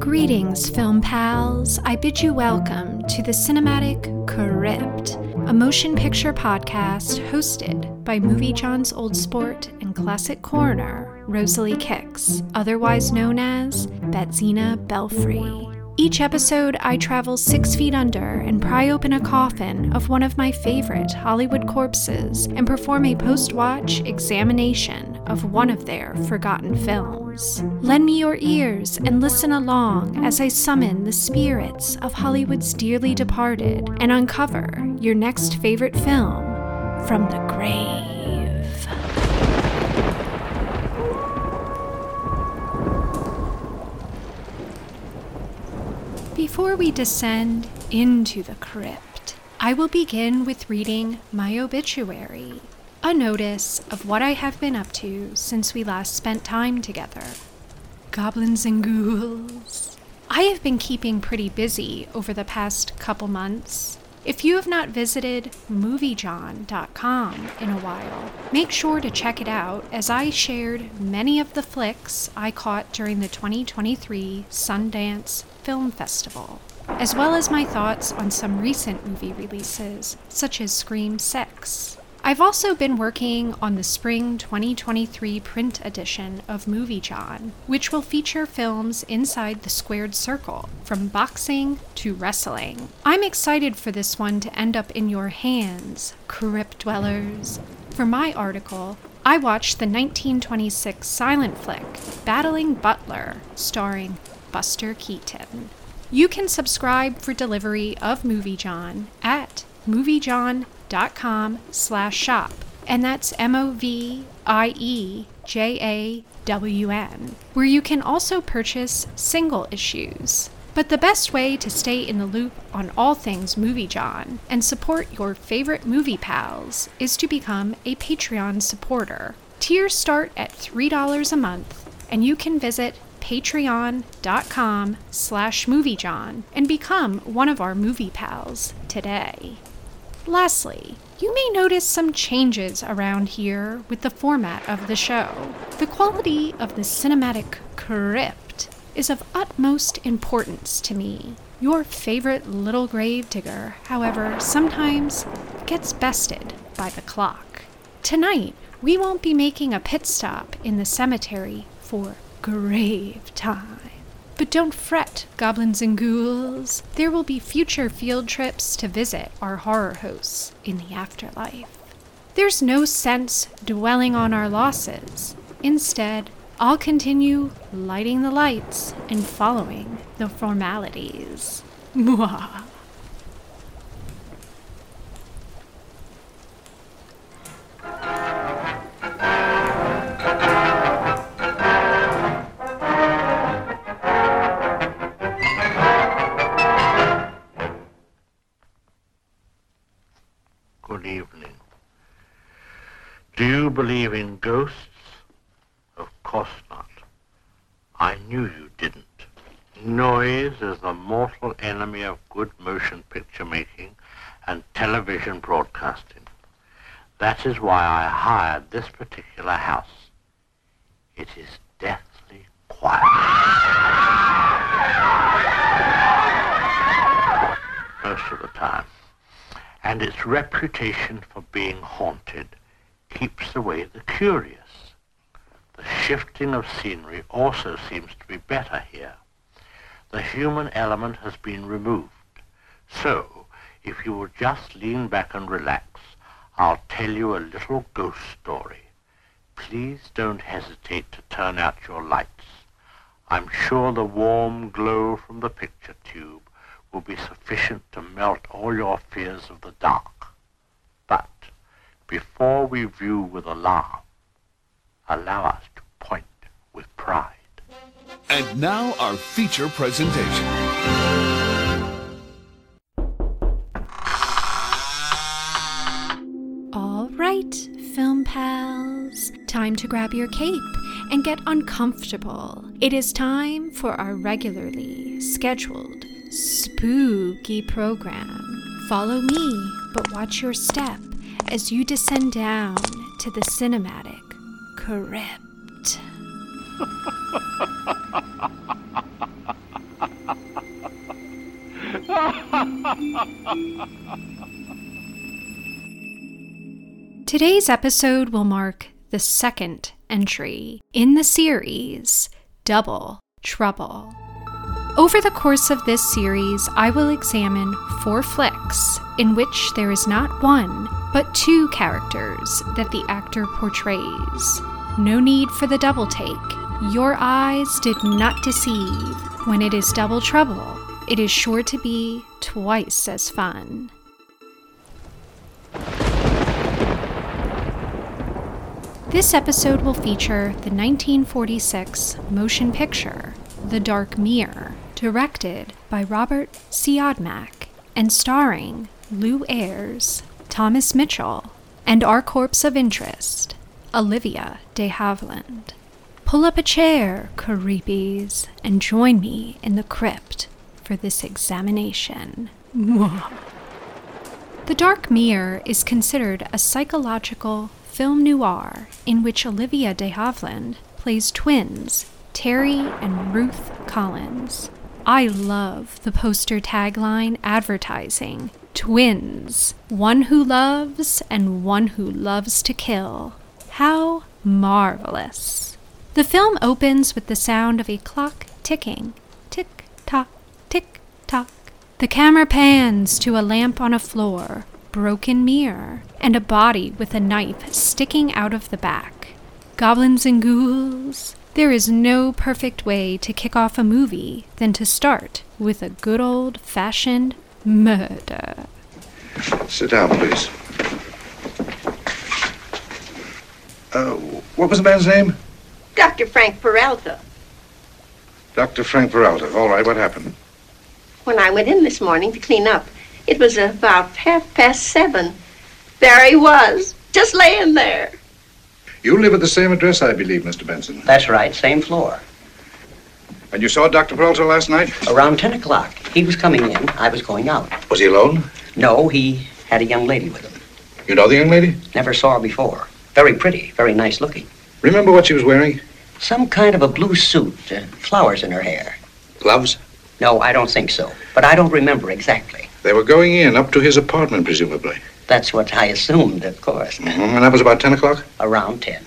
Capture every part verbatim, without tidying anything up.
Greetings, film pals. I bid you welcome to The Cinematic Crypt, a motion picture podcast hosted by Movie John's Old Sport and Classic Corner, Rosalie Kicks, otherwise known as Batzina Belfry. Each episode, I travel six feet under and pry open a coffin of one of my favorite Hollywood corpses and perform a post-watch examination of one of their forgotten films. Lend me your ears and listen along as I summon the spirits of Hollywood's dearly departed and uncover your next favorite film from the grave. Before we descend into the crypt, I will begin with reading my obituary, a notice of what I have been up to since we last spent time together. Goblins and ghouls. I have been keeping pretty busy over the past couple months. If you have not visited Movie John dot com in a while, make sure to check it out as I shared many of the flicks I caught during the twenty twenty-three Sundance Film Festival, as well as my thoughts on some recent movie releases, such as Scream six. I've also been working on the spring twenty twenty-three print edition of Movie John, which will feature films inside the squared circle, from boxing to wrestling. I'm excited for this one to end up in your hands, Crypt Dwellers. For my article, I watched the nineteen twenty-six silent flick, Battling Butler, starring Buster Keaton. You can subscribe for delivery of Movie John at movie john dot com slash shop, and that's M O V I E J A W N, where you can also purchase single issues. But the best way to stay in the loop on all things Movie John and support your favorite movie pals is to become a Patreon supporter. Tiers start at three dollars a month, and you can visit patreon.com slash moviejohn and become one of our movie pals today. Lastly, you may notice some changes around here with the format of the show. The quality of the Cinematic Crypt is of utmost importance to me. Your favorite little grave digger, however, sometimes gets bested by the clock. Tonight, we won't be making a pit stop in the cemetery for grave time. But don't fret, goblins and ghouls. There will be future field trips to visit our horror hosts in the afterlife. There's no sense dwelling on our losses. Instead, I'll continue lighting the lights and following the formalities. Mwah. Do you believe in ghosts? Of course not. I knew you didn't. Noise is the mortal enemy of good motion picture making and television broadcasting. That is why I hired this particular house. It is deathly quiet most of the time, and its reputation for being haunted keeps away the curious. The shifting of scenery also seems to be better here. The human element has been removed. So, if you will just lean back and relax, I'll tell you a little ghost story. Please don't hesitate to turn out your lights. I'm sure the warm glow from the picture tube will be sufficient to melt all your fears of the dark. But before we view with alarm, allow us to point with pride. And now our feature presentation. All right, film pals, time to grab your cape and get uncomfortable. It is time for our regularly scheduled spooky program. Follow me, but watch your step as you descend down to the Cinematic Crypt. Today's episode will mark the second entry in the series, Double Trouble. Over the course of this series, I will examine four flicks in which there is not one, but two characters that the actor portrays. No need for the double take. Your eyes did not deceive. When it is double trouble, it is sure to be twice as fun. This episode will feature the nineteen forty-six motion picture, The Dark Mirror, directed by Robert Siodmak and starring Lew Ayres, Thomas Mitchell, and our corpse of interest, Olivia de Havilland. Pull up a chair, creepies, and join me in the crypt for this examination. The Dark Mirror is considered a psychological film noir in which Olivia de Havilland plays twins Terry and Ruth Collins. I love the poster tagline advertising, twins, one who loves and one who loves to kill. How marvelous. The film opens with the sound of a clock ticking, tick-tock, tick-tock. The camera pans to a lamp on a floor, broken mirror, and a body with a knife sticking out of the back. Goblins and ghouls. There is no perfect way to kick off a movie than to start with a good old-fashioned murder. Sit down, please. Uh, what was the man's name? Doctor Frank Peralta. Doctor Frank Peralta. All right, what happened? When I went in this morning to clean up, it was about half past seven. There he was, just laying there. You live at the same address, I believe, Mister Benson. That's right, same floor. And you saw Doctor Peralta last night? Around ten o'clock. He was coming in. I was going out. Was he alone? No, he had a young lady with him. You know the young lady? Never saw her before. Very pretty, very nice looking. Remember what she was wearing? Some kind of a blue suit, uh, flowers in her hair. Gloves? No, I don't think so. But I don't remember exactly. They were going in up to his apartment, presumably. That's what I assumed, of course. Mm-hmm. And that was about ten o'clock? Around ten.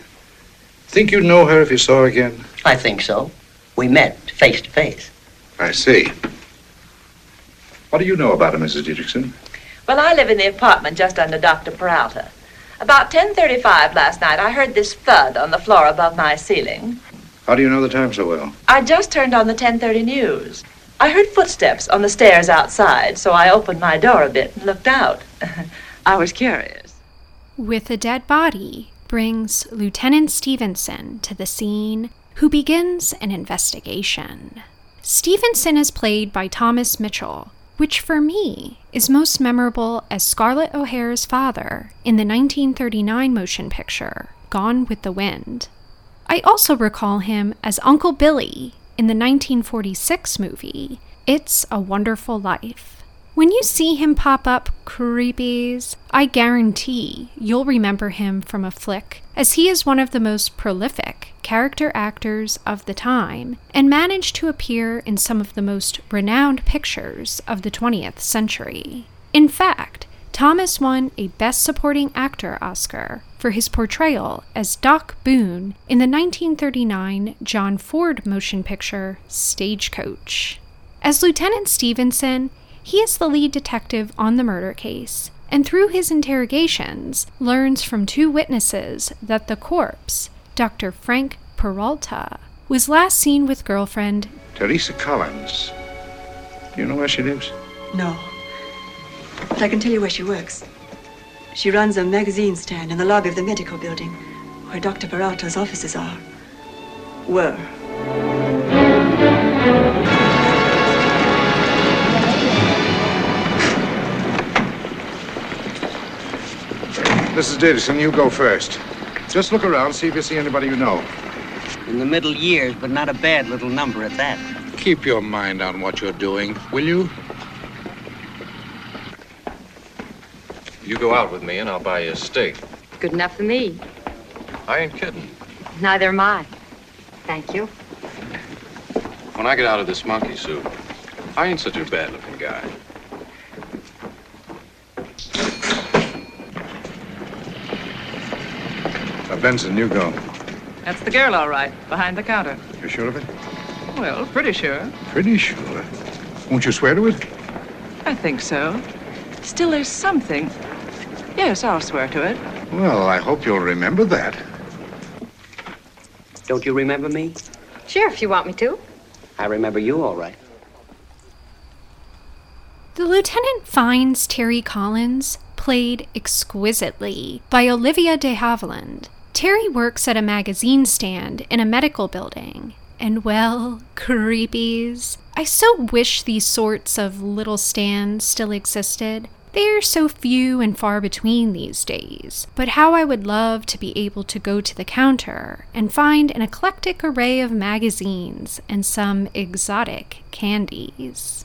Think you'd know her if you saw her again? I think so. We met face to face. I see. What do you know about her, Missus Dietrichson? Well, I live in the apartment just under Doctor Peralta. About ten thirty-five last night, I heard this thud on the floor above my ceiling. How do you know the time so well? I just turned on the ten thirty news. I heard footsteps on the stairs outside, so I opened my door a bit and looked out. I was curious. With a dead body brings Lieutenant Stevenson to the scene, who begins an investigation. Stevenson is played by Thomas Mitchell, which for me is most memorable as Scarlett O'Hara's father in the nineteen thirty-nine motion picture, Gone with the Wind. I also recall him as Uncle Billy in the nineteen forty-six movie, It's a Wonderful Life. When you see him pop up, creepies, I guarantee you'll remember him from a flick, as he is one of the most prolific character actors of the time and managed to appear in some of the most renowned pictures of the twentieth century. In fact, Thomas won a Best Supporting Actor Oscar for his portrayal as Doc Boone in the nineteen thirty-nine John Ford motion picture, Stagecoach. As Lieutenant Stevenson, he is the lead detective on the murder case, and through his interrogations, learns from two witnesses that the corpse, Doctor Frank Peralta, was last seen with girlfriend Teresa Collins. Do you know where she lives? No, but I can tell you where she works. She runs a magazine stand in the lobby of the medical building, where Doctor Peralta's offices are. Were. Missus Davidson, you go first. Just look around, see if you see anybody you know. In the middle years, but not a bad little number at that. Keep your mind on what you're doing, will you? You go out with me and I'll buy you a steak. Good enough for me. I ain't kidding. Neither am I. Thank you. When I get out of this monkey suit, I ain't such a bad-looking guy. Benson, you go. That's the girl, all right, behind the counter. You're sure of it? Well, pretty sure. Pretty sure? Won't you swear to it? I think so. Still, there's something. Yes, I'll swear to it. Well, I hope you'll remember that. Don't you remember me? Sure, if you want me to. I remember you, all right. The lieutenant finds Terry Collins, played exquisitely by Olivia de Havilland. Terry works at a magazine stand in a medical building. And, well, creepies. I so wish these sorts of little stands still existed. They're so few and far between these days, but how I would love to be able to go to the counter and find an eclectic array of magazines and some exotic candies.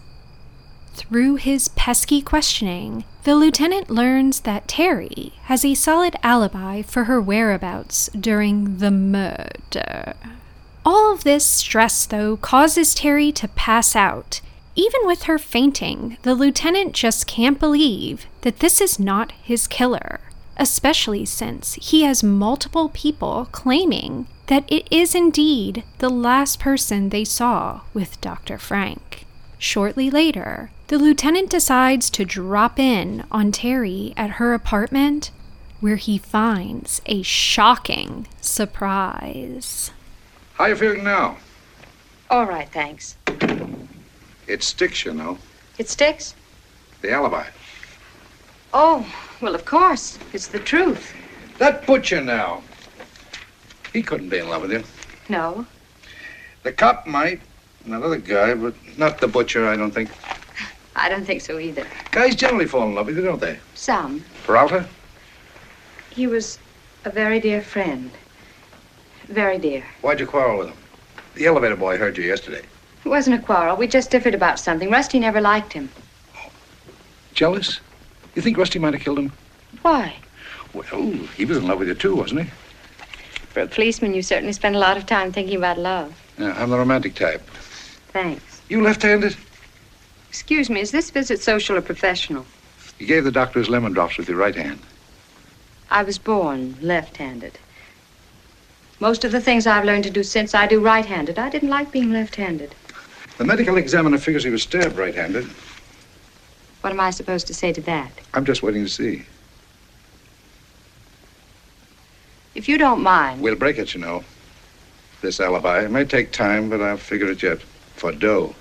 Through his pesky questioning, the lieutenant learns that Terry has a solid alibi for her whereabouts during the murder. All of this stress, though, causes Terry to pass out. Even with her fainting, the lieutenant just can't believe that this is not his killer, especially since he has multiple people claiming that it is indeed the last person they saw with Doctor Frank. Shortly later, the lieutenant decides to drop in on Terry at her apartment, where he finds a shocking surprise. How are you feeling now? All right, thanks. It sticks, you know. It sticks? The alibi. Oh, well, of course. It's the truth. That butcher now. He couldn't be in love with you. No. The cop might, and another guy, but not the butcher, I don't think. I don't think so either. Guys generally fall in love with you, don't they? Some. Peralta? He was a very dear friend. Very dear. Why'd you quarrel with him? The elevator boy heard you yesterday. It wasn't a quarrel. We just differed about something. Rusty never liked him. Oh. Jealous? You think Rusty might have killed him? Why? Well, he was in love with you too, wasn't he? For a policeman, you certainly spend a lot of time thinking about love. Yeah, I'm the romantic type. Thanks. You left-handed? Excuse me, is this visit social or professional? You gave the doctor his lemon drops with your right hand. I was born left-handed. Most of the things I've learned to do since I do right-handed. I didn't like being left-handed. The medical examiner figures he was stabbed right-handed. What am I supposed to say to that? I'm just waiting to see. If you don't mind... We'll break it, you know. This alibi. It may take time, but I'll figure it yet. For dough.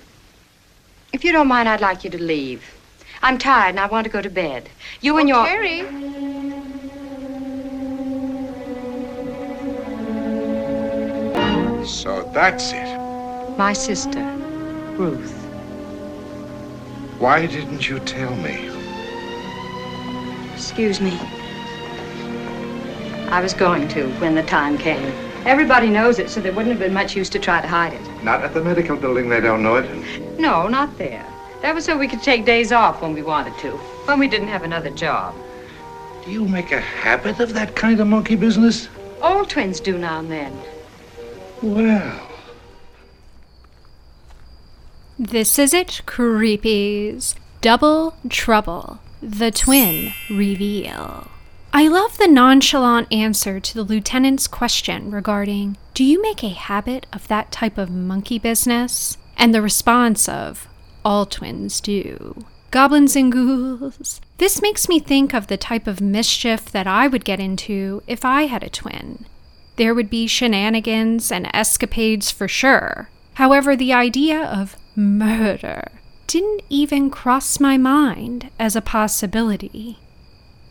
If you don't mind, I'd like you to leave. I'm tired and I want to go to bed. You and oh, your... Terry... So that's it. My sister, Ruth. Why didn't you tell me? Excuse me. I was going to when the time came. Everybody knows it, so there wouldn't have been much use to try to hide it. Not at the medical building, they don't know it. No, not there. That was so we could take days off when we wanted to, when we didn't have another job. Do you make a habit of that kind of monkey business? All twins do now and then. Well. This is it, creepies. Double Trouble, the twin reveal. I love the nonchalant answer to the lieutenant's question regarding, do you make a habit of that type of monkey business? And the response of, all twins do. Goblins and ghouls. This makes me think of the type of mischief that I would get into if I had a twin. There would be shenanigans and escapades for sure. However, the idea of murder didn't even cross my mind as a possibility.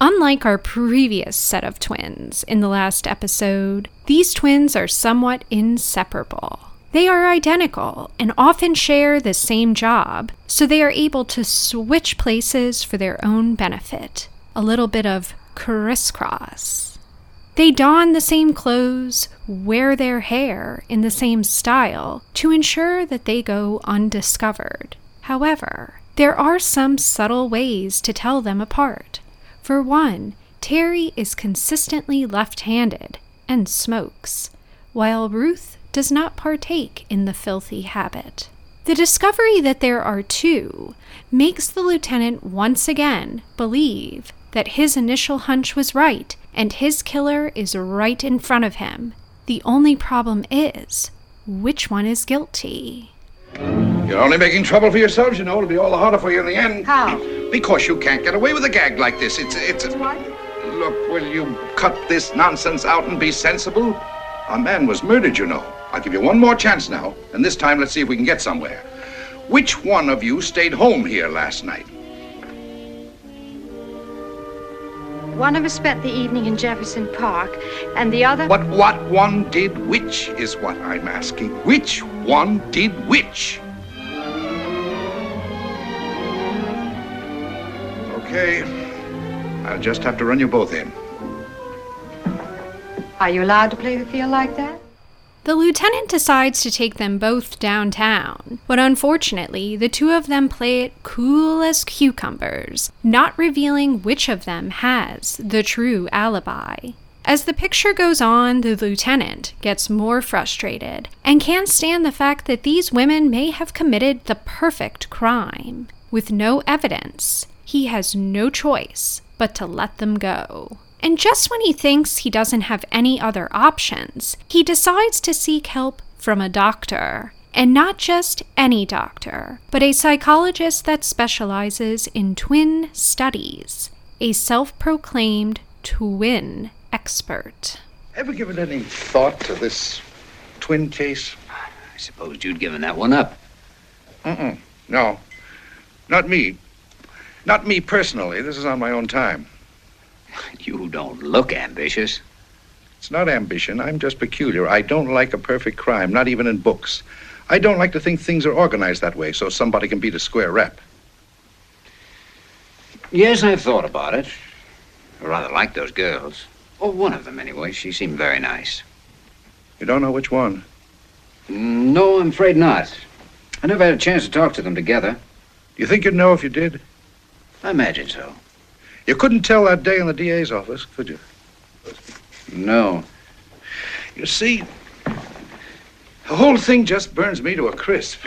Unlike our previous set of twins in the last episode, these twins are somewhat inseparable. They are identical and often share the same job, so they are able to switch places for their own benefit. A little bit of crisscross. They don the same clothes, wear their hair in the same style to ensure that they go undiscovered. However, there are some subtle ways to tell them apart. For one, Terry is consistently left-handed and smokes, while Ruth does not partake in the filthy habit. The discovery that there are two makes the lieutenant once again believe that his initial hunch was right and his killer is right in front of him. The only problem is, which one is guilty? You're only making trouble for yourselves, you know. It'll be all the harder for you in the end. How? Because you can't get away with a gag like this. It's it's a... What? Look, will you cut this nonsense out and be sensible? A man was murdered, you know. I'll give you one more chance now, and this time let's see if we can get somewhere. Which one of you stayed home here last night? One of us spent the evening in Jefferson Park, and the other... But what one did which is what I'm asking. Which one did which? Okay, I'll just have to run you both in. Are you allowed to play the field like that? The lieutenant decides to take them both downtown, but unfortunately, the two of them play it cool as cucumbers, not revealing which of them has the true alibi. As the picture goes on, the lieutenant gets more frustrated and can't stand the fact that these women may have committed the perfect crime. With no evidence, he has no choice but to let them go. And just when he thinks he doesn't have any other options, he decides to seek help from a doctor. And not just any doctor, but a psychologist that specializes in twin studies. A self-proclaimed twin expert. Ever given any thought to this twin case? I supposed you'd given that one up. Mm-mm. No. Not me. Not me personally. This is on my own time. You don't look ambitious. It's not ambition. I'm just peculiar. I don't like a perfect crime, not even in books. I don't like to think things are organized that way so somebody can beat a square rep. Yes, I've thought about it. I rather like those girls. Or one of them, anyway. She seemed very nice. You don't know which one? No, I'm afraid not. I never had a chance to talk to them together. Do you think you'd know if you did? I imagine so. You couldn't tell that day in the D A's office, could you? No. You see, the whole thing just burns me to a crisp.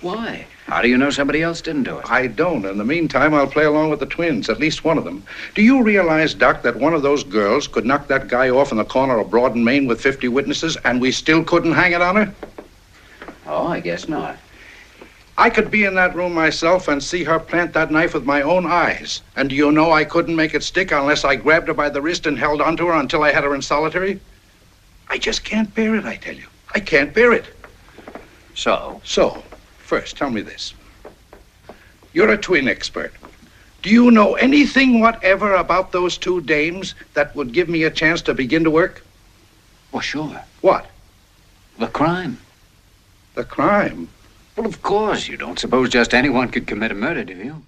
Why? How do you know somebody else didn't do it? I don't. In the meantime, I'll play along with the twins, at least one of them. Do you realize, Doc, that one of those girls could knock that guy off in the corner of Broad and Main with fifty witnesses, and we still couldn't hang it on her? Oh, I guess not. I could be in that room myself and see her plant that knife with my own eyes. And do you know I couldn't make it stick unless I grabbed her by the wrist and held onto her until I had her in solitary? I just can't bear it, I tell you. I can't bear it. So? So, first, tell me this. You're a twin expert. Do you know anything whatever about those two dames that would give me a chance to begin to work? Well, sure. What? The crime. The crime? Well, of course. You don't suppose just anyone could commit a murder, do you?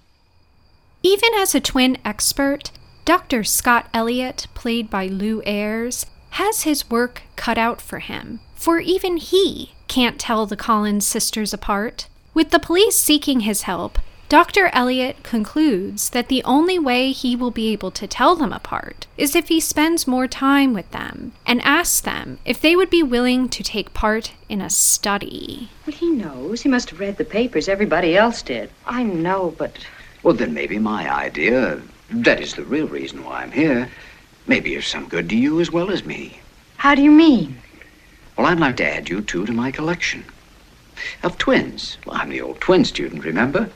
Even as a twin expert, Doctor Scott Elliott, played by Lew Ayres, has his work cut out for him, for even he can't tell the Collins sisters apart. With the police seeking his help, Doctor Elliott concludes that the only way he will be able to tell them apart is if he spends more time with them and asks them if they would be willing to take part in a study. Well, he knows. He must have read the papers. Everybody else did. I know, but... Well, then maybe my idea, that is the real reason why I'm here, maybe is some good to you as well as me. How do you mean? Well, I'd like to add you two to my collection of twins. Well, I'm the old twin student, remember?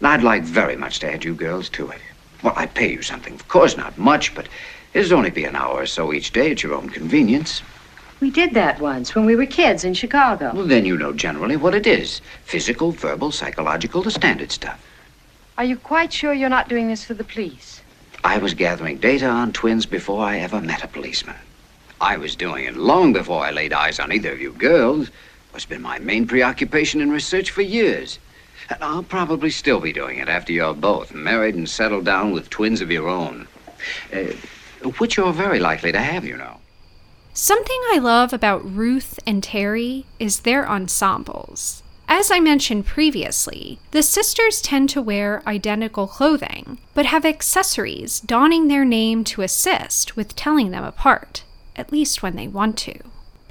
And I'd like very much to add you girls to it. Well, I'd pay you something. Of course, not much, but it'll only be an hour or so each day at your own convenience. We did that once when we were kids in Chicago. Well, then you know generally what it is. Physical, verbal, psychological, the standard stuff. Are you quite sure you're not doing this for the police? I was gathering data on twins before I ever met a policeman. I was doing it long before I laid eyes on either of you girls. It's been my main preoccupation in research for years. And I'll probably still be doing it after you're both married and settled down with twins of your own. Uh, which you're very likely to have, you know. Something I love about Ruth and Terry is their ensembles. As I mentioned previously, the sisters tend to wear identical clothing, but have accessories donning their name to assist with telling them apart, at least when they want to.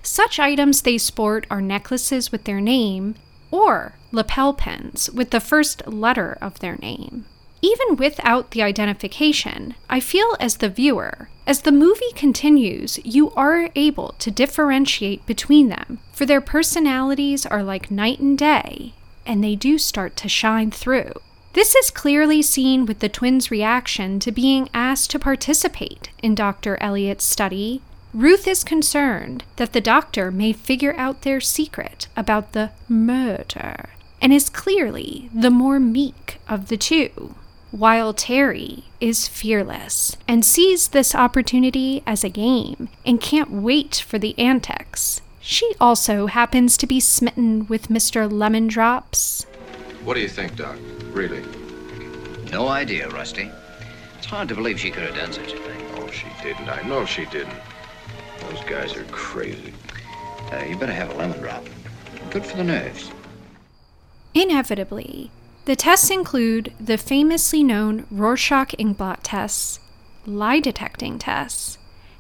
Such items they sport are necklaces with their name, or lapel pins with the first letter of their name. even without the identification, I feel as the viewer, as the movie continues, you are able to differentiate between them, for their personalities are like night and day, and they do start to shine through. This is clearly seen with the twins' reaction to being asked to participate in Doctor Elliott's study. Ruth is concerned that the doctor may figure out their secret about the murder, and is clearly the more meek of the two, while Terry is fearless and sees this opportunity as a game and can't wait for the antics. She also happens to be smitten with Mister Lemon Drops. What do you think, Doc? Really? No idea, Rusty. It's hard to believe she could have done such a thing. Oh, she didn't. I know she didn't. Those guys are crazy. Uh, you better have a lemon drop. Good for the nerves. Inevitably, the tests include the famously known Rorschach inkblot tests, lie detecting tests,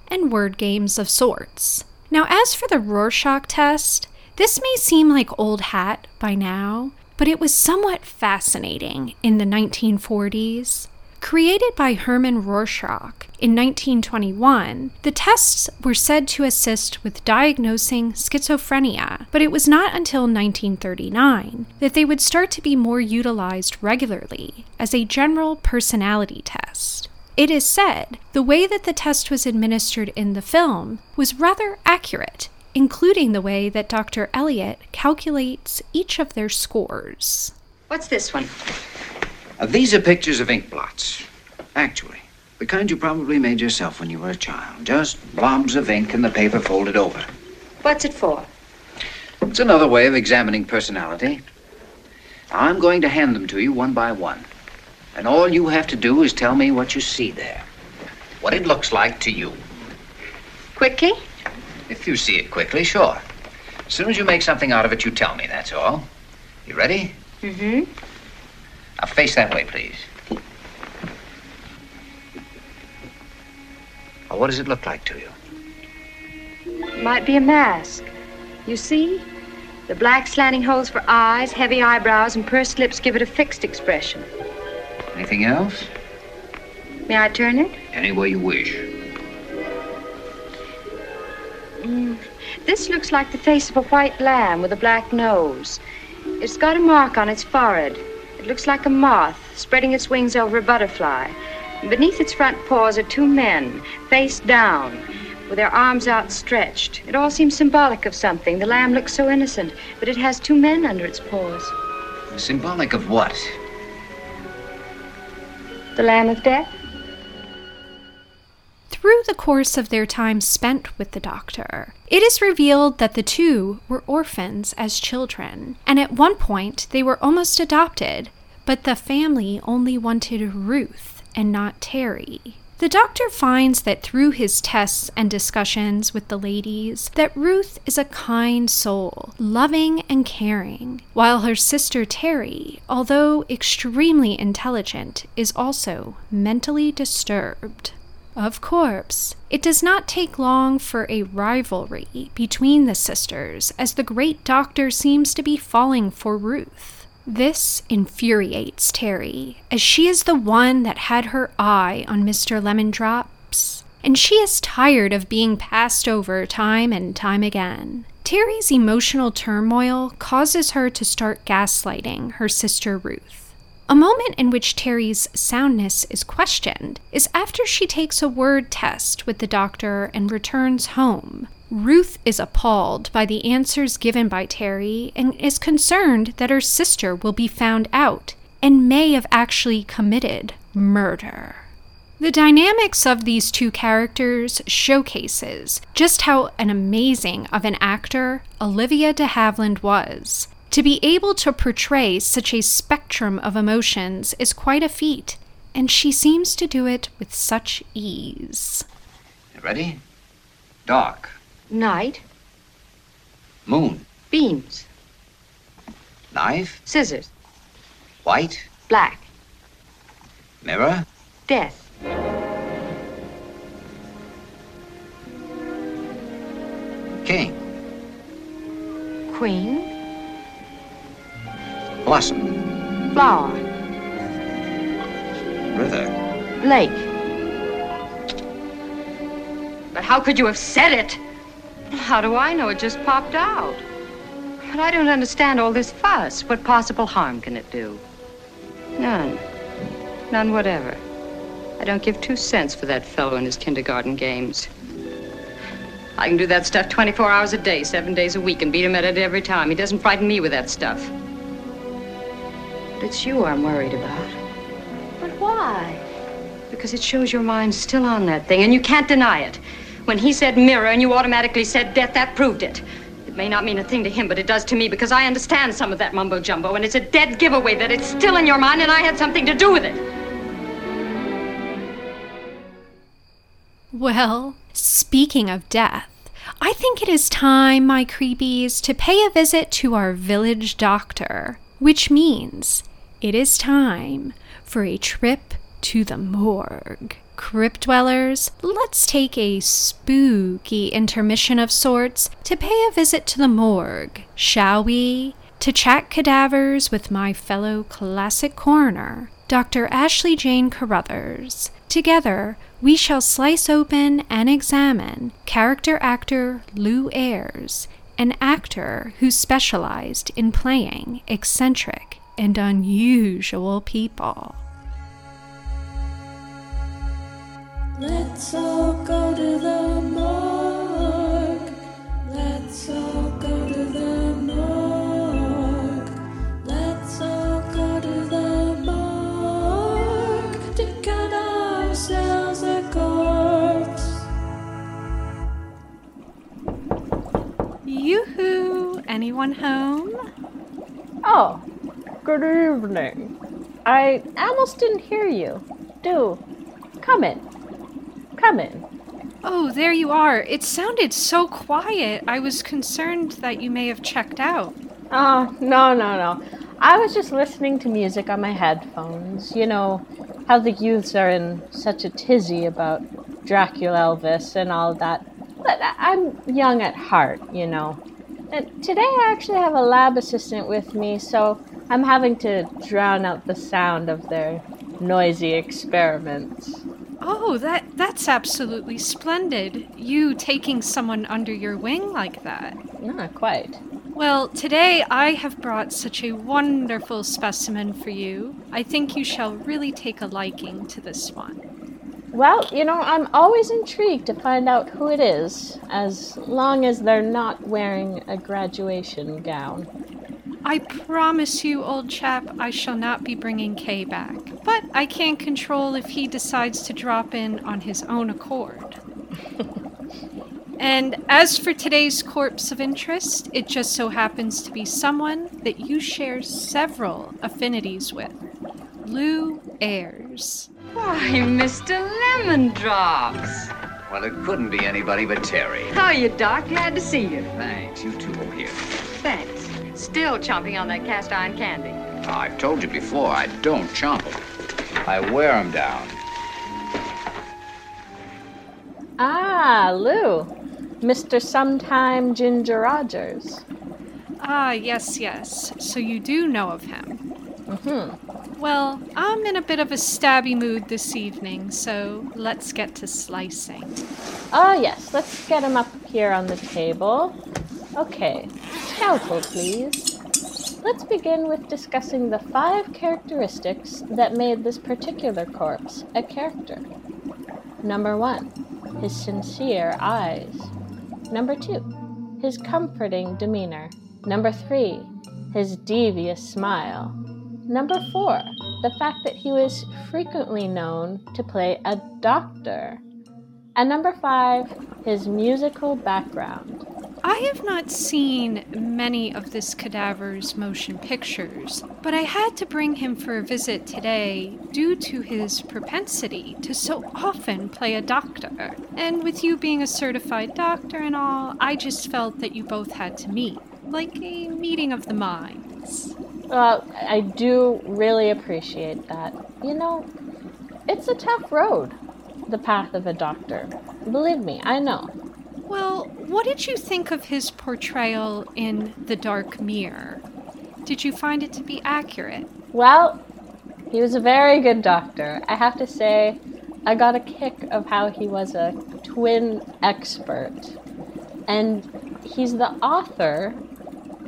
and word games of sorts. Now, as for the Rorschach test, this may seem like old hat by now, but it was somewhat fascinating in the nineteen forties. Created by Hermann Rorschach in nineteen twenty-one, the tests were said to assist with diagnosing schizophrenia, but it was not until nineteen thirty-nine that they would start to be more utilized regularly as a general personality test. It is said the way that the test was administered in the film was rather accurate, including the way that Doctor Elliott calculates each of their scores. What's this one? Uh, these are pictures of ink blots, actually. The kind you probably made yourself when you were a child. Just blobs of ink and the paper folded over. What's it for? It's another way of examining personality. I'm going to hand them to you one by one. And all you have to do is tell me what you see there. What it looks like to you. Quickly? If you see it quickly, sure. As soon as you make something out of it, you tell me, that's all. You ready? Mm-hmm. Now face that way, please. Now, what does it look like to you? It might be a mask. You see? The black slanting holes for eyes, heavy eyebrows, and pursed lips give it a fixed expression. Anything else? May I turn it? Any way you wish. Mm. This looks like the face of a white lamb with a black nose. It's got a mark on its forehead. It looks like a moth spreading its wings over a butterfly. Beneath its front paws are two men, face down, with their arms outstretched. It all seems symbolic of something. The lamb looks so innocent, but it has two men under its paws. Symbolic of what? The Lamb of Death? Through the course of their time spent with the doctor, it is revealed that the two were orphans as children, and at one point they were almost adopted, but the family only wanted Ruth and not Terry. The doctor finds that through his tests and discussions with the ladies, that Ruth is a kind soul, loving and caring, while her sister Terry, although extremely intelligent, is also mentally disturbed. Of course, it does not take long for a rivalry between the sisters, as the great doctor seems to be falling for Ruth. This infuriates Terry, as she is the one that had her eye on Mister Lemon Drops, and she is tired of being passed over time and time again. Terry's emotional turmoil causes her to start gaslighting her sister Ruth. A moment in which Terry's soundness is questioned is after she takes a word test with the doctor and returns home. Ruth is appalled by the answers given by Terry and is concerned that her sister will be found out and may have actually committed murder. The dynamics of these two characters showcases just how an amazing of an actor Olivia de Havilland was. To be able to portray such a spectrum of emotions is quite a feat, and she seems to do it with such ease. Ready? Dark. Night. Moon. Beams. Knife. Scissors. White. Black. Mirror. Death. King. Queen. Blossom. Flower. River. Lake. But how could you have said it? How do I know? It just popped out. But I don't understand all this fuss. What possible harm can it do? None. None whatever. I don't give two cents for that fellow and his kindergarten games. I can do that stuff twenty-four hours a day, seven days a week, and beat him at it every time. He doesn't frighten me with that stuff. But it's you I'm worried about. But why? Because it shows your mind's still on that thing, and you can't deny it. When he said mirror and you automatically said death, that proved it. It may not mean a thing to him, but it does to me, because I understand some of that mumbo-jumbo, and it's a dead giveaway that it's still in your mind and I had something to do with it. Well, speaking of death, I think it is time, my creepies, to pay a visit to our village doctor, which means it is time for a trip to the morgue. Crypt dwellers, let's take a spooky intermission of sorts to pay a visit to the morgue, shall we? To chat cadavers with my fellow classic coroner, Doctor Ashley Jane Carruthers. Together, we shall slice open and examine character actor Lew Ayres, an actor who specialized in playing eccentric and unusual people. Let's all go to the morgue. Let's all go to the morgue. Let's all go to the morgue to cut ourselves a corpse. Yoo-hoo! Anyone home? Oh, good evening. I almost didn't hear you. Do come in. Come in. Oh, there you are. It sounded so quiet. I was concerned that you may have checked out. Oh, no, no, no. I was just listening to music on my headphones. You know, how the youths are in such a tizzy about Dracula Elvis and all that. But I'm young at heart, you know. And today I actually have a lab assistant with me, so I'm having to drown out the sound of their noisy experiments. Oh, that that's absolutely splendid. You taking someone under your wing like that. Not quite. Well, today I have brought such a wonderful specimen for you. I think you shall really take a liking to this one. Well, you know, I'm always intrigued to find out who it is, as long as they're not wearing a graduation gown. I promise you, old chap, I shall not be bringing Kay back. But I can't control if he decides to drop in on his own accord. And as for today's corpse of interest, it just so happens to be someone that you share several affinities with. Lew Ayres. Why, Mister Lemon Drops. Well, it couldn't be anybody but Terry. How are you, Doc? Glad to see you. Thanks. You two over here. Thanks. Still chomping on that cast iron candy. I've told you before, I don't chomp them. I wear them down. Ah, Lew. Mister Sometime Ginger Rogers. Ah, yes, yes. So you do know of him. Mm-hmm. Well, I'm in a bit of a stabby mood this evening, so let's get to slicing. Ah, yes. Let's get him up here on the table. Okay. Counsel, please. Let's begin with discussing the five characteristics that made this particular corpse a character. Number one, his sincere eyes. Number two, his comforting demeanor. Number three, his devious smile. Number four, the fact that he was frequently known to play a doctor. And number five, his musical background. I have not seen many of this cadaver's motion pictures, but I had to bring him for a visit today due to his propensity to so often play a doctor. And with you being a certified doctor and all, I just felt that you both had to meet, like a meeting of the minds. Well, I do really appreciate that. You know, it's a tough road, the path of a doctor. Believe me, I know. Well, what did you think of his portrayal in The Dark Mirror? Did you find it to be accurate? Well, He was a very good doctor. I have to say, I got a kick of how he was a twin expert. And he's the author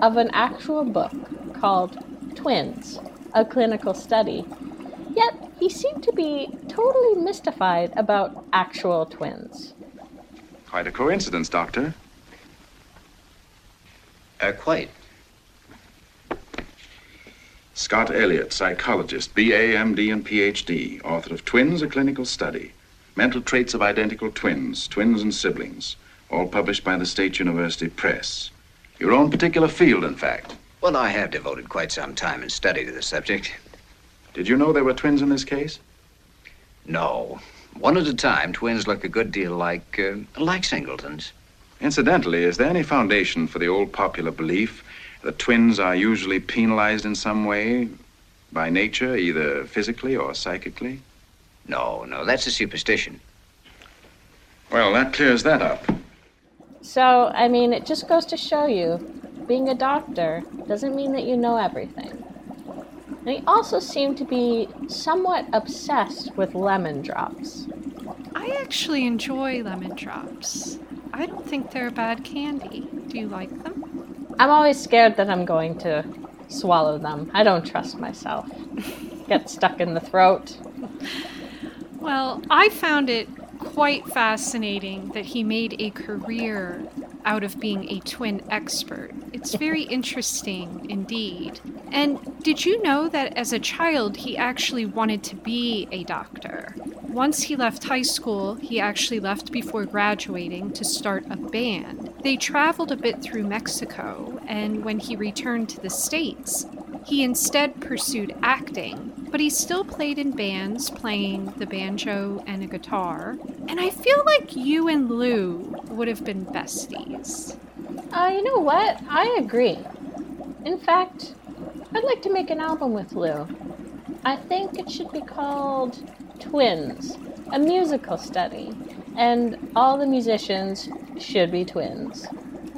of an actual book called Twins, a Clinical Study. Yet, he seemed to be totally mystified about actual twins. Quite a coincidence, Doctor. Uh, quite. Scott Elliott, psychologist, B A, M D, and P H D, author of Twins, a Clinical Study, Mental Traits of Identical Twins, Twins and Siblings, all published by the State University Press. Your own particular field, in fact. Well, I have devoted quite some time and study to the subject. Did you know there were twins in this case? No. One at a time, twins look a good deal like, uh, like singletons. Incidentally, is there any foundation for the old popular belief that twins are usually penalized in some way by nature, either physically or psychically? No, no, that's a superstition. Well, that clears that up. So, I mean, it just goes to show you, being a doctor doesn't mean that you know everything. And he also seemed to be somewhat obsessed with lemon drops. I actually enjoy lemon drops. I don't think they're bad candy. Do you like them? I'm always scared that I'm going to swallow them. I don't trust myself. Get stuck in the throat. Well, I found it quite fascinating that he made a career out of being a twin expert. It's very interesting indeed. And did you know that as a child, he actually wanted to be a doctor? Once he left high school, he actually left before graduating to start a band. They traveled a bit through Mexico, and when he returned to the States, he instead pursued acting, but he still played in bands, playing the banjo and a guitar. And I feel like you and Lew would have been besties. Uh, you know what? I agree. In fact, I'd like to make an album with Lew. I think it should be called Twins, a musical study, and all the musicians should be twins.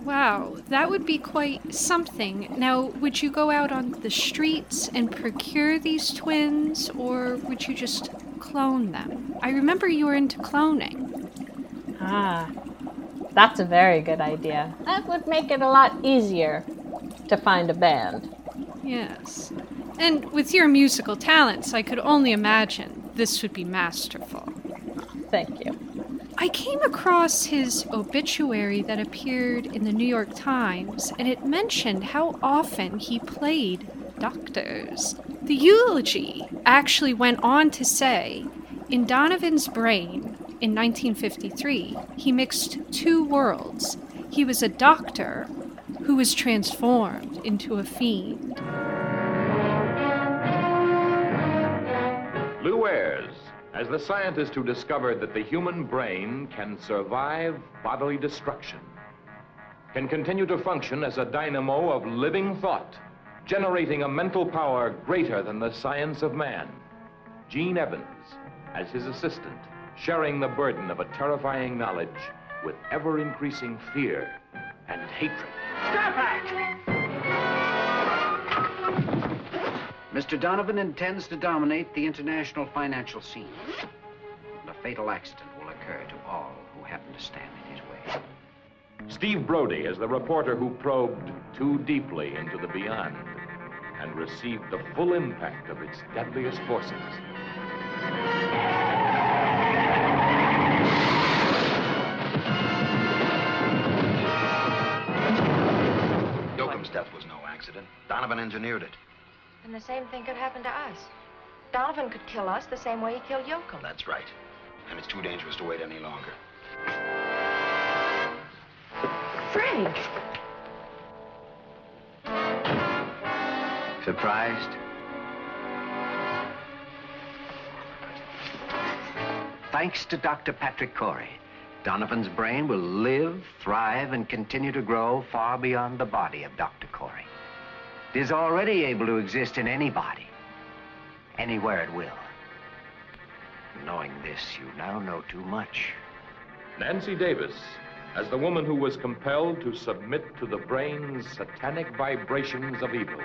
Wow, that would be quite something. Now, would you go out on the streets and procure these twins, or would you just clone them? I remember you were into cloning. Ah, that's a very good idea. That would make it a lot easier to find a band. Yes. And with your musical talents, I could only imagine this would be masterful. Thank you. I came across his obituary that appeared in the New York Times, and it mentioned how often he played doctors. The eulogy actually went on to say, in Donovan's Brain, in nineteen fifty-three, he mixed two worlds. He was a doctor who was transformed into a fiend. Lew Ayres, as the scientist who discovered that the human brain can survive bodily destruction, can continue to function as a dynamo of living thought, generating a mental power greater than the science of man. Gene Evans, as his assistant, sharing the burden of a terrifying knowledge with ever-increasing fear and hatred. Step back! Mister Donovan intends to dominate the international financial scene. And a fatal accident will occur to all who happen to stand in his way. Steve Brody is the reporter who probed too deeply into the beyond and received the full impact of its deadliest forces. Yoakum's death was no accident. Donovan engineered it. And the same thing could happen to us. Donovan could kill us the same way he killed Yoakum. That's right. And it's too dangerous to wait any longer. Frank! Surprised? Thanks to Doctor Patrick Corey, Donovan's brain will live, thrive, and continue to grow far beyond the body of Doctor Corey. It is already able to exist in anybody, anywhere it will. Knowing this, you now know too much. Nancy Davis, as the woman who was compelled to submit to the brain's satanic vibrations of evil.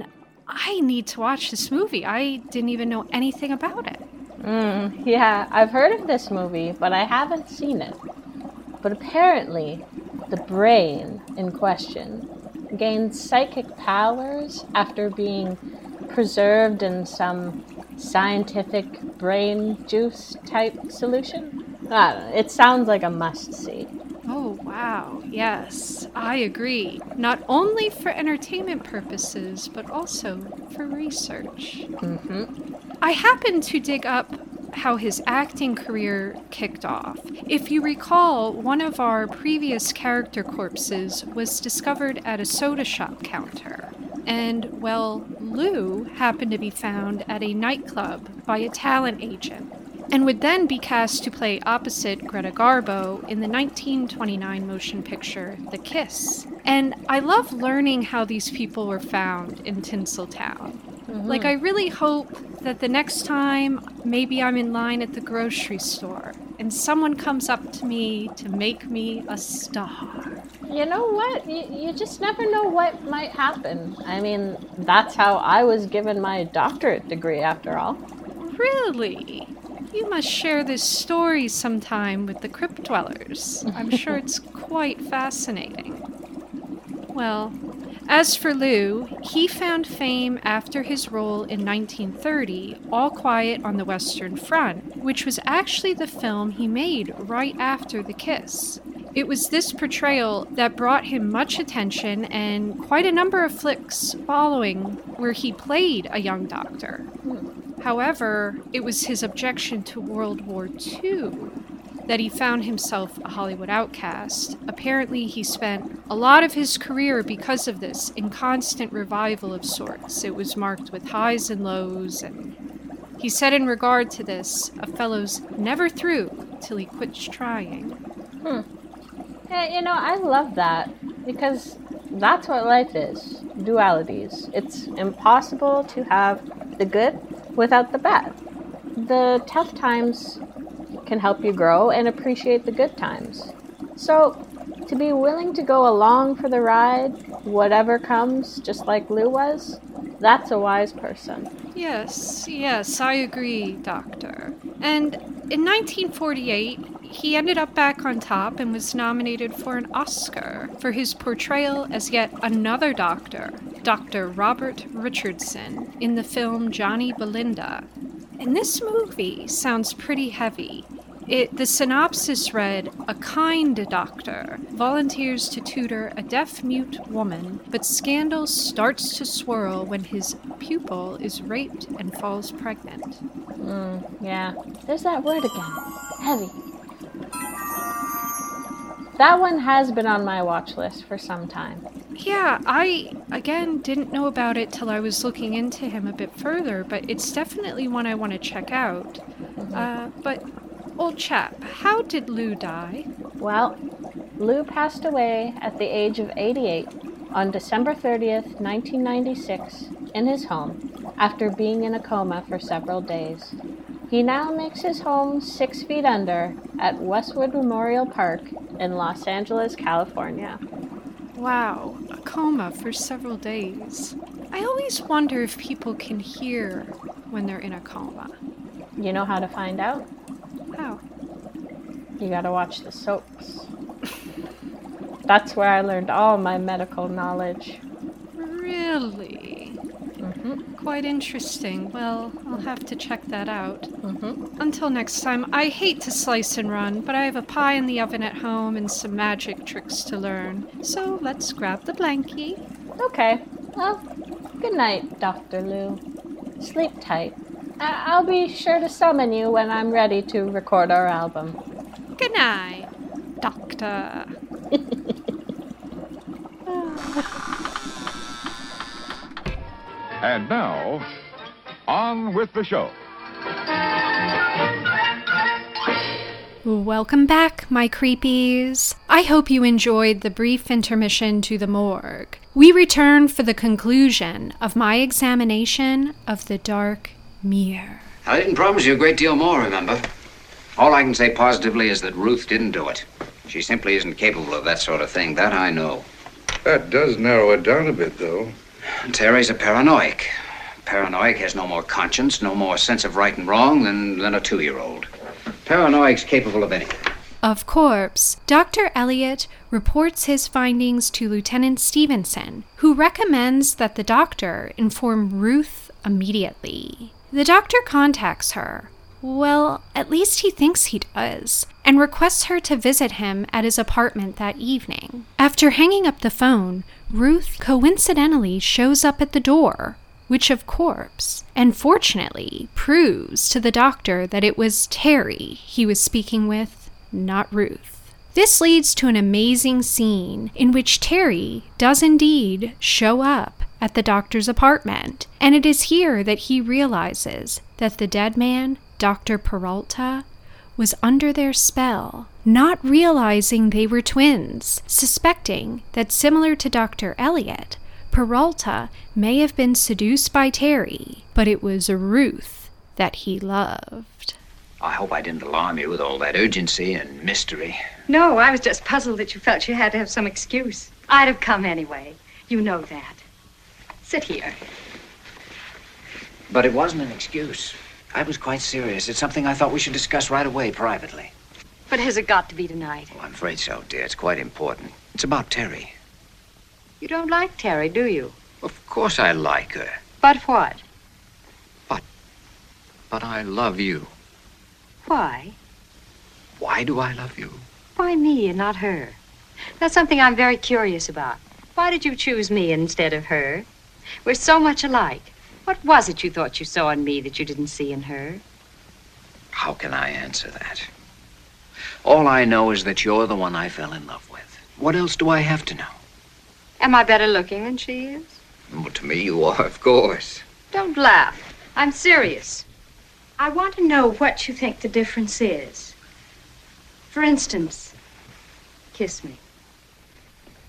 when I need to watch this movie. I didn't even know anything about it. Mm, yeah, I've heard of this movie, but I haven't seen it. But apparently, the brain in question gained psychic powers after being preserved in some scientific brain juice type solution. I don't know, it sounds like a must-see. Oh, wow. Yes, I agree. Not only for entertainment purposes, but also for research. Mm-hmm. I happened to dig up how his acting career kicked off. If you recall, one of our previous character corpses was discovered at a soda shop counter. And, well, Lew happened to be found at a nightclub by a talent agent, and would then be cast to play opposite Greta Garbo in the nineteen twenty-nine motion picture, The Kiss. And I love learning how these people were found in Tinseltown. Mm-hmm. Like, I really hope that the next time maybe I'm in line at the grocery store and someone comes up to me to make me a star. You know what? You, you just never know what might happen. I mean, that's how I was given my doctorate degree, after all. Really? You must share this story sometime with the Crypt Dwellers. I'm sure it's quite fascinating. Well, as for Lew, he found fame after his role in nineteen thirty, All Quiet on the Western Front, which was actually the film he made right after The Kiss. It was this portrayal that brought him much attention and quite a number of flicks following where he played a young doctor. However, it was his objection to World War Two that he found himself a Hollywood outcast. Apparently, he spent a lot of his career because of this in constant revival of sorts. It was marked with highs and lows, and he said in regard to this, a fellow's never through till he quits trying. Hmm. Hey, you know, I love that, because that's what life is, dualities. It's impossible to have the good without the bad. The tough times can help you grow and appreciate the good times. So, to be willing to go along for the ride, whatever comes, just like Lew was, that's a wise person. Yes, yes, I agree, Doctor. And in nineteen forty-eight, he ended up back on top and was nominated for an Oscar for his portrayal as yet another doctor, Doctor Robert Richardson, in the film Johnny Belinda. And this movie sounds pretty heavy. It, the synopsis read, a kind doctor volunteers to tutor a deaf-mute woman, but scandal starts to swirl when his pupil is raped and falls pregnant. Mm, yeah. There's that word again. Heavy. That one has been on my watch list for some time. Yeah, I, again, didn't know about it till I was looking into him a bit further, but it's definitely one I want to check out. Mm-hmm. Uh, but... Old chap, how did Lew die? Well, Lew passed away at the age of eighty-eight on December thirtieth, nineteen ninety-six, in his home, after being in a coma for several days. He now makes his home six feet under at Westwood Memorial Park in Los Angeles, California. Wow, a coma for several days. I always wonder if people can hear when they're in a coma. You know how to find out? How? You gotta watch the soaps. That's where I learned all my medical knowledge. Really? Mm-hmm. Quite interesting. Well, I'll have to check that out. Mm-hmm. Until next time, I hate to slice and run, but I have a pie in the oven at home and some magic tricks to learn. So let's grab the blankie. Okay. Well, good night, Doctor Lew. Sleep tight. I'll be sure to summon you when I'm ready to record our album. Good night, Doctor. And now, on with the show. Welcome back, my creepies. I hope you enjoyed the brief intermission to the morgue. We return for the conclusion of my examination of The Dark Mirror. I didn't promise you a great deal more, remember? All I can say positively is that Ruth didn't do it. She simply isn't capable of that sort of thing. That I know. That does narrow it down a bit, though. Terry's a paranoiac. Paranoiac has no more conscience, no more sense of right and wrong than, than a two-year-old. Paranoiac's capable of anything. Of course, Doctor Elliott reports his findings to Lieutenant Stevenson, who recommends that the doctor inform Ruth immediately. The doctor contacts her. Well, at least he thinks he does, and requests her to visit him at his apartment that evening. After hanging up the phone, Ruth coincidentally shows up at the door, which of course, and fortunately, proves to the doctor that it was Terry he was speaking with, not Ruth. This leads to an amazing scene in which Terry does indeed show up at the doctor's apartment, and it is here that he realizes that the dead man, Doctor Peralta, was under their spell, not realizing they were twins, suspecting that similar to Doctor Elliott, Peralta may have been seduced by Terry, but it was Ruth that he loved. I hope I didn't alarm you with all that urgency and mystery. No, I was just puzzled that you felt you had to have some excuse. I'd have come anyway. You know that. Sit here. But it wasn't an excuse. I was quite serious. It's something I thought we should discuss right away, privately. But has it got to be tonight? Oh, I'm afraid so, dear. It's quite important. It's about Terry. You don't like Terry, do you? Of course I like her. But what? But... But I love you. Why? Why do I love you? Why me and not her? That's something I'm very curious about. Why did you choose me instead of her? We're so much alike. What was it you thought you saw in me that you didn't see in her? How can I answer that? All I know is that you're the one I fell in love with. What else do I have to know? Am I better looking than she is? Well, to me you are, of course. Don't laugh. I'm serious. I want to know what you think the difference is. For instance, kiss me.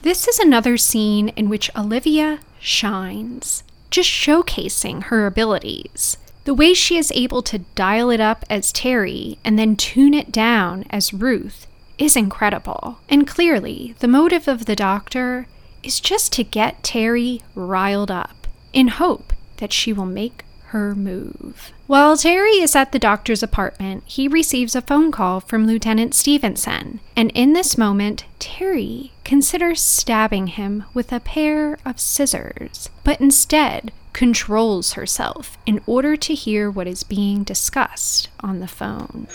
This is another scene in which Olivia shines, just showcasing her abilities. The way she is able to dial it up as Terry and then tune it down as Ruth is incredible. And clearly, the motive of the doctor is just to get Terry riled up in hope that she will make her move. While Terry is at the doctor's apartment, he receives a phone call from Lieutenant Stevenson, and in this moment, Terry considers stabbing him with a pair of scissors, but instead controls herself in order to hear what is being discussed on the phone.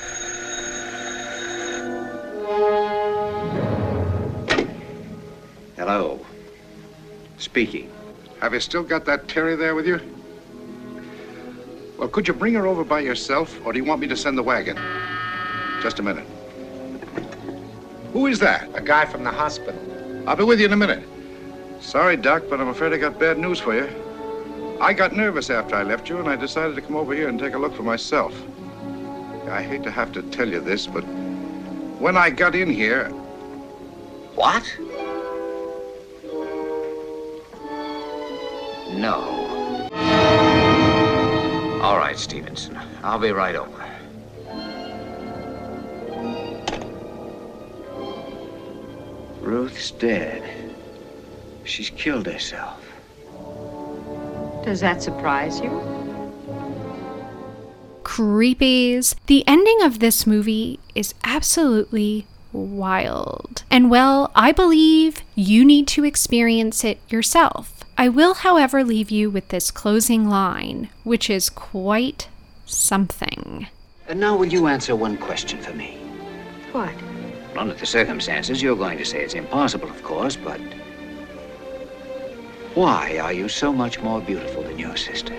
Hello. Speaking. Have you still got that Terry there with you? Well, could you bring her over by yourself, or do you want me to send the wagon? Just a minute. Who is that? A guy from the hospital. I'll be with you in a minute. Sorry, Doc, but I'm afraid I got bad news for you. I got nervous after I left you, and I decided to come over here and take a look for myself. I hate to have to tell you this, but when I got in here... What? No. All right, Stevenson. I'll be right over. Ruth's dead. She's killed herself. Does that surprise you? Creepies. The ending of this movie is absolutely wild. And well, I believe you need to experience it yourself. I will, however, leave you with this closing line, which is quite something. And now will you answer one question for me? What? Well, under the circumstances, you're going to say it's impossible, of course, but... why are you so much more beautiful than your sister?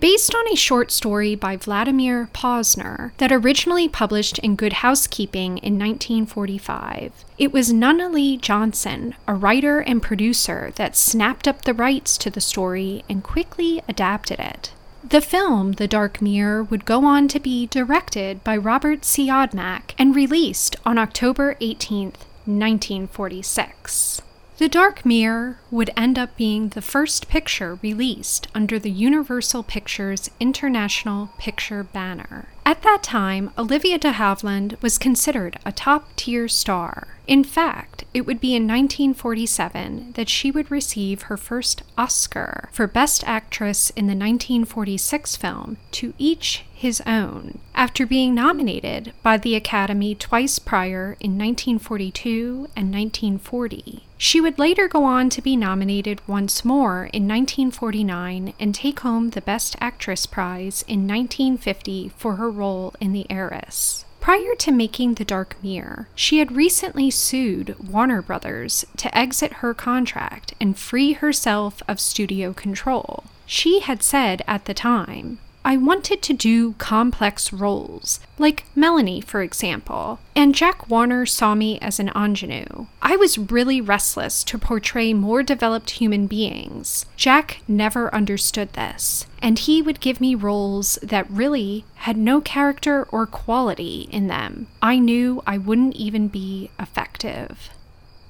Based on a short story by Vladimir Posner that originally published in Good Housekeeping in nineteen forty-five, it was Nunnally Johnson, a writer and producer, that snapped up the rights to the story and quickly adapted it. The film, The Dark Mirror, would go on to be directed by Robert Siodmak and released on October eighteenth, nineteen forty-six. The Dark Mirror would end up being the first picture released under the Universal Pictures International Picture banner. At At that time, Olivia de Havilland was considered a top-tier star. In fact, it would be in nineteen forty-seven that she would receive her first Oscar for Best Actress in the nineteen forty-six film To Each His Own, after being nominated by the Academy twice prior in nineteen forty-two and nineteen forty. She would later go on to be nominated once more in nineteen forty-nine and take home the Best Actress prize in nineteen fifty for her role in The Heiress. Prior to making The Dark Mirror, she had recently sued Warner Brothers to exit her contract and free herself of studio control. She had said at the time, "I wanted to do complex roles, like Melanie, for example, and Jack Warner saw me as an ingenue. I was really restless to portray more developed human beings. Jack never understood this, and he would give me roles that really had no character or quality in them. I knew I wouldn't even be effective."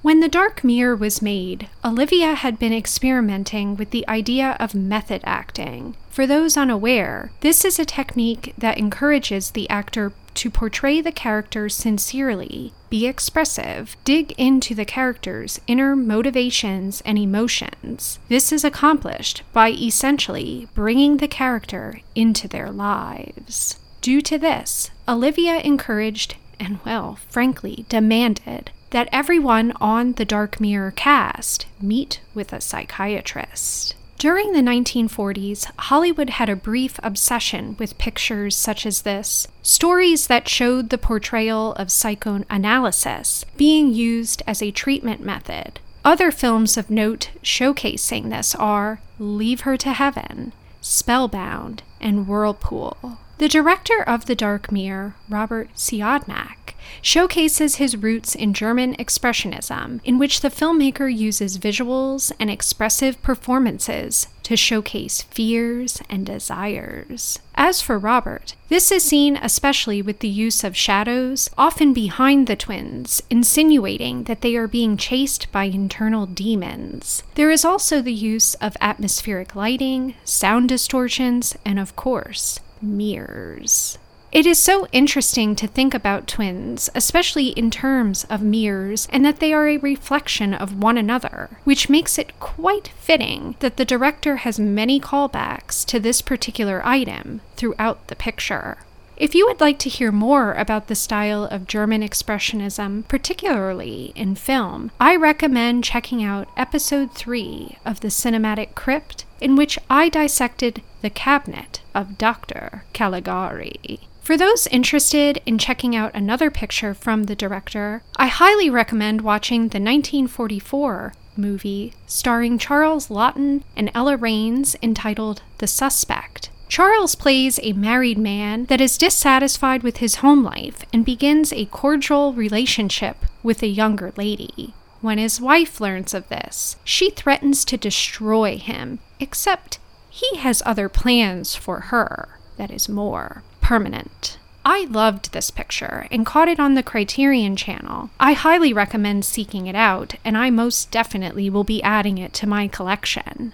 When The Dark Mirror was made, Olivia had been experimenting with the idea of method acting. For those unaware, this is a technique that encourages the actor to portray the character sincerely, be expressive, dig into the character's inner motivations and emotions. This is accomplished by essentially bringing the character into their lives. Due to this, Olivia encouraged, and well, frankly, demanded, that everyone on the Dark Mirror cast meet with a psychiatrist. During the nineteen forties, Hollywood had a brief obsession with pictures such as this, stories that showed the portrayal of psychoanalysis being used as a treatment method. Other films of note showcasing this are Leave Her to Heaven, Spellbound, and Whirlpool. The director of The Dark Mirror, Robert Siodmak, showcases his roots in German Expressionism, in which the filmmaker uses visuals and expressive performances to showcase fears and desires. As for Robert, this is seen especially with the use of shadows, often behind the twins, insinuating that they are being chased by internal demons. There is also the use of atmospheric lighting, sound distortions, and of course, mirrors. It is so interesting to think about twins, especially in terms of mirrors, and that they are a reflection of one another, which makes it quite fitting that the director has many callbacks to this particular item throughout the picture. If you would like to hear more about the style of German Expressionism, particularly in film, I recommend checking out Episode three of The Cinematic Crypt, in which I dissected the cabinet of Doctor Caligari. For those interested in checking out another picture from the director, I highly recommend watching the nineteen forty-four movie starring Charles Laughton and Ella Raines entitled The Suspect. Charles plays a married man that is dissatisfied with his home life and begins a cordial relationship with a younger lady. When his wife learns of this, she threatens to destroy him, except he has other plans for her that is more permanent. I loved this picture and caught it on the Criterion Channel. I highly recommend seeking it out, and I most definitely will be adding it to my collection.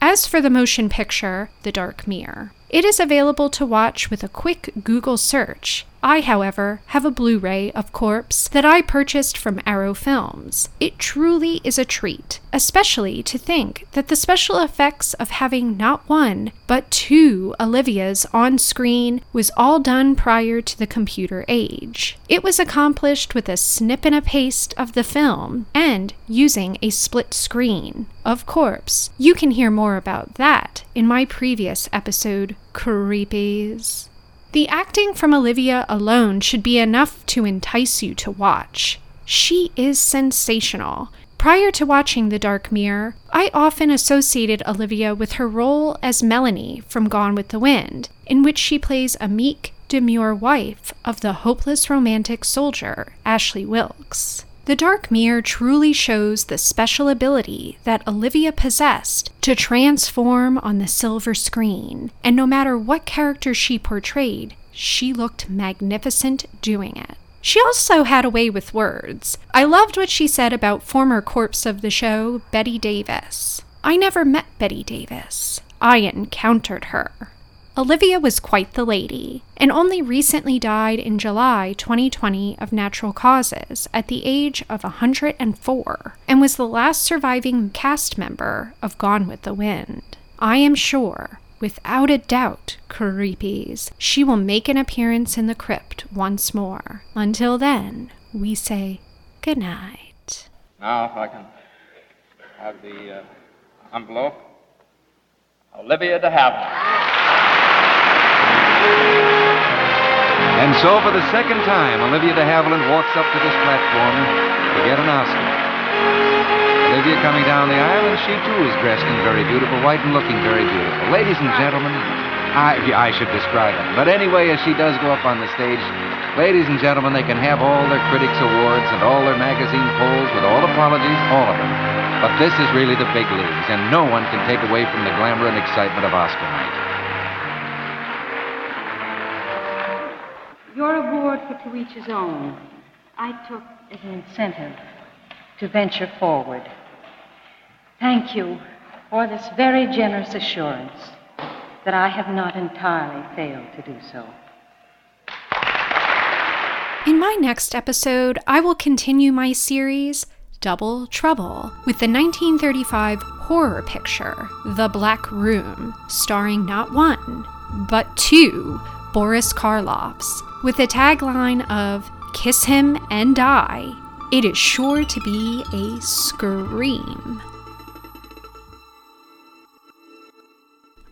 As for the motion picture, The Dark Mirror, it is available to watch with a quick Google search. I, however, have a Blu-ray of Corpse that I purchased from Arrow Films. It truly is a treat, especially to think that the special effects of having not one, but two Olivias on screen was all done prior to the computer age. It was accomplished with a snip and a paste of the film and using a split screen. Of Corpse, you can hear more about that in my previous episode, Creepies. The acting from Olivia alone should be enough to entice you to watch. She is sensational. Prior to watching The Dark Mirror, I often associated Olivia with her role as Melanie from Gone with the Wind, in which she plays a meek, demure wife of the hopeless romantic soldier, Ashley Wilkes. The Dark Mirror truly shows the special ability that Olivia possessed to transform on the silver screen, and no matter what character she portrayed, she looked magnificent doing it. She also had a way with words. I loved what she said about former corpse of the show, Bette Davis. "I never met Bette Davis. I encountered her." Olivia was quite the lady, and only recently died in July twenty twenty of natural causes at the age of one hundred four, and was the last surviving cast member of Gone with the Wind. I am sure, without a doubt, creepies, she will make an appearance in the crypt once more. Until then, we say goodnight. Now, if I can have the uh, envelope. Olivia de Havilland. And so, for the second time, Olivia de Havilland walks up to this platform to get an Oscar. Olivia coming down the aisle, and she, too, is dressed in very beautiful white and looking very beautiful. Ladies and gentlemen, I, I should describe it. But anyway, as she does go up on the stage, ladies and gentlemen, they can have all their critics' awards and all their magazine polls with all apologies, all of them. But this is really the big leagues, and no one can take away from the glamour and excitement of Oscar night. Your award for To Each His Own, I took as an incentive to venture forward. Thank you for this very generous assurance that I have not entirely failed to do so. In my next episode, I will continue my series, Double Trouble, with the nineteen thirty-five horror picture, The Black Room, starring not one, but two Boris Karloffs, with the tagline of "Kiss him and die." It is sure to be a scream.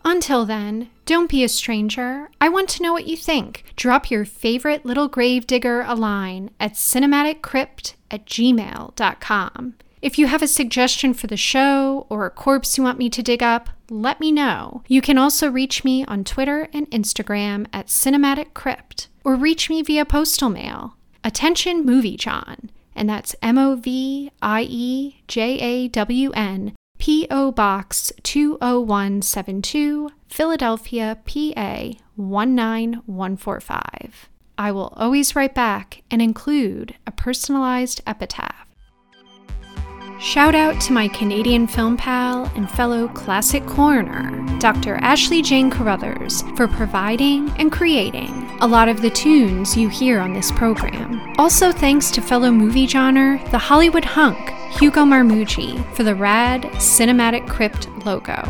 Until then, don't be a stranger. I want to know what you think. Drop your favorite little gravedigger a line at cinematic crypt at gmail dot com. If you have a suggestion for the show or a corpse you want me to dig up, let me know. You can also reach me on Twitter and Instagram at Cinematic Crypt, or reach me via postal mail. Attention Movie John, and that's M O V I E J A W N, P O. Box two oh one seven two, Philadelphia, P A one nine one four five. I will always write back and include a personalized epitaph. Shout out to my Canadian film pal and fellow classic coroner, Doctor Ashley Jane Carruthers, for providing and creating a lot of the tunes you hear on this program. Also thanks to fellow movie genre, the Hollywood hunk, Hugo Marmucci, for the rad Cinematic Crypt logo.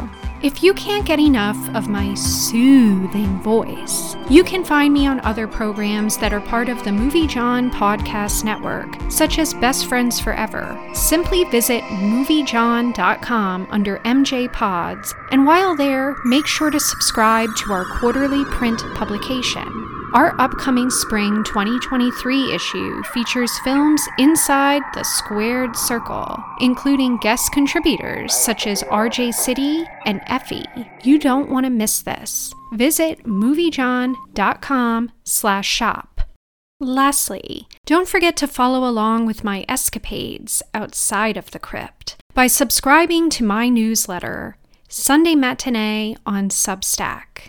If you can't get enough of my soothing voice, you can find me on other programs that are part of the Movie John podcast network, such as Best Friends Forever. Simply visit Movie John dot com under M J Pods, and while there, make sure to subscribe to our quarterly print publication. Our upcoming spring twenty twenty-three issue features films inside the squared circle, including guest contributors such as R J City and Effie. You don't want to miss this. Visit movie john dot com slash shop. Lastly, don't forget to follow along with my escapades outside of the crypt by subscribing to my newsletter, Sunday Matinee on Substack.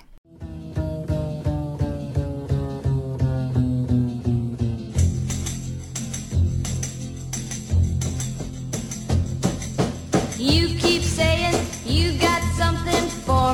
You keep saying you got something for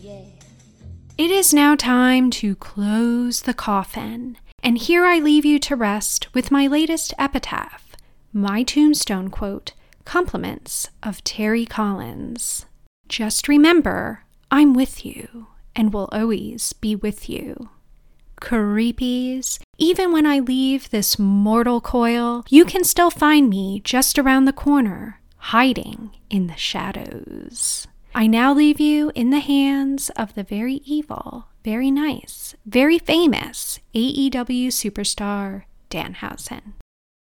Yeah. It is now time to close the coffin, and here I leave you to rest with my latest epitaph, my tombstone quote, compliments of Terry Collins. Just remember, I'm with you and will always be with you. Creepies, even when I leave this mortal coil, you can still find me just around the corner, hiding in the shadows. I now leave you in the hands of the very evil, very nice, very famous A E W superstar Danhausen.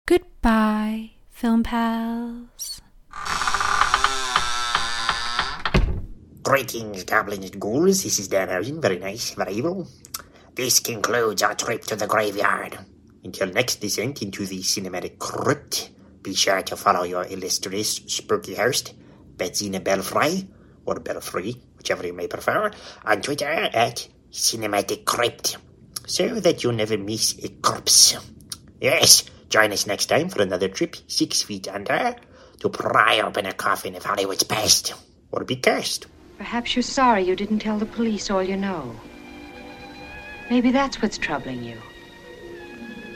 Goodbye, film pals. Greetings, goblins and ghouls. This is Danhausen. Very nice, very evil. This concludes our trip to the graveyard. Until next descent into the cinematic crypt, be sure to follow your illustrious spooky host, Batzina Belfry, or Belfry, whichever you may prefer, on Twitter at Cinematic Crypt, so that you never miss a corpse. Yes, join us next time for another trip six feet under to pry open a coffin of Hollywood's past, or be cursed. Perhaps you're sorry you didn't tell the police all you know. Maybe that's what's troubling you.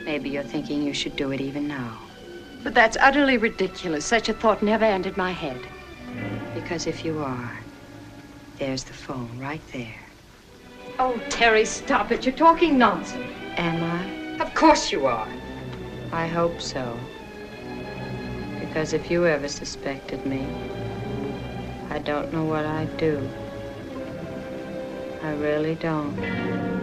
Maybe you're thinking you should do it even now. But that's utterly ridiculous. Such a thought never entered my head. Because if you are, there's the phone right there. Oh, Terry, stop it. You're talking nonsense. Am I? Of course you are. I hope so. Because if you ever suspected me, I don't know what I'd do. I really don't.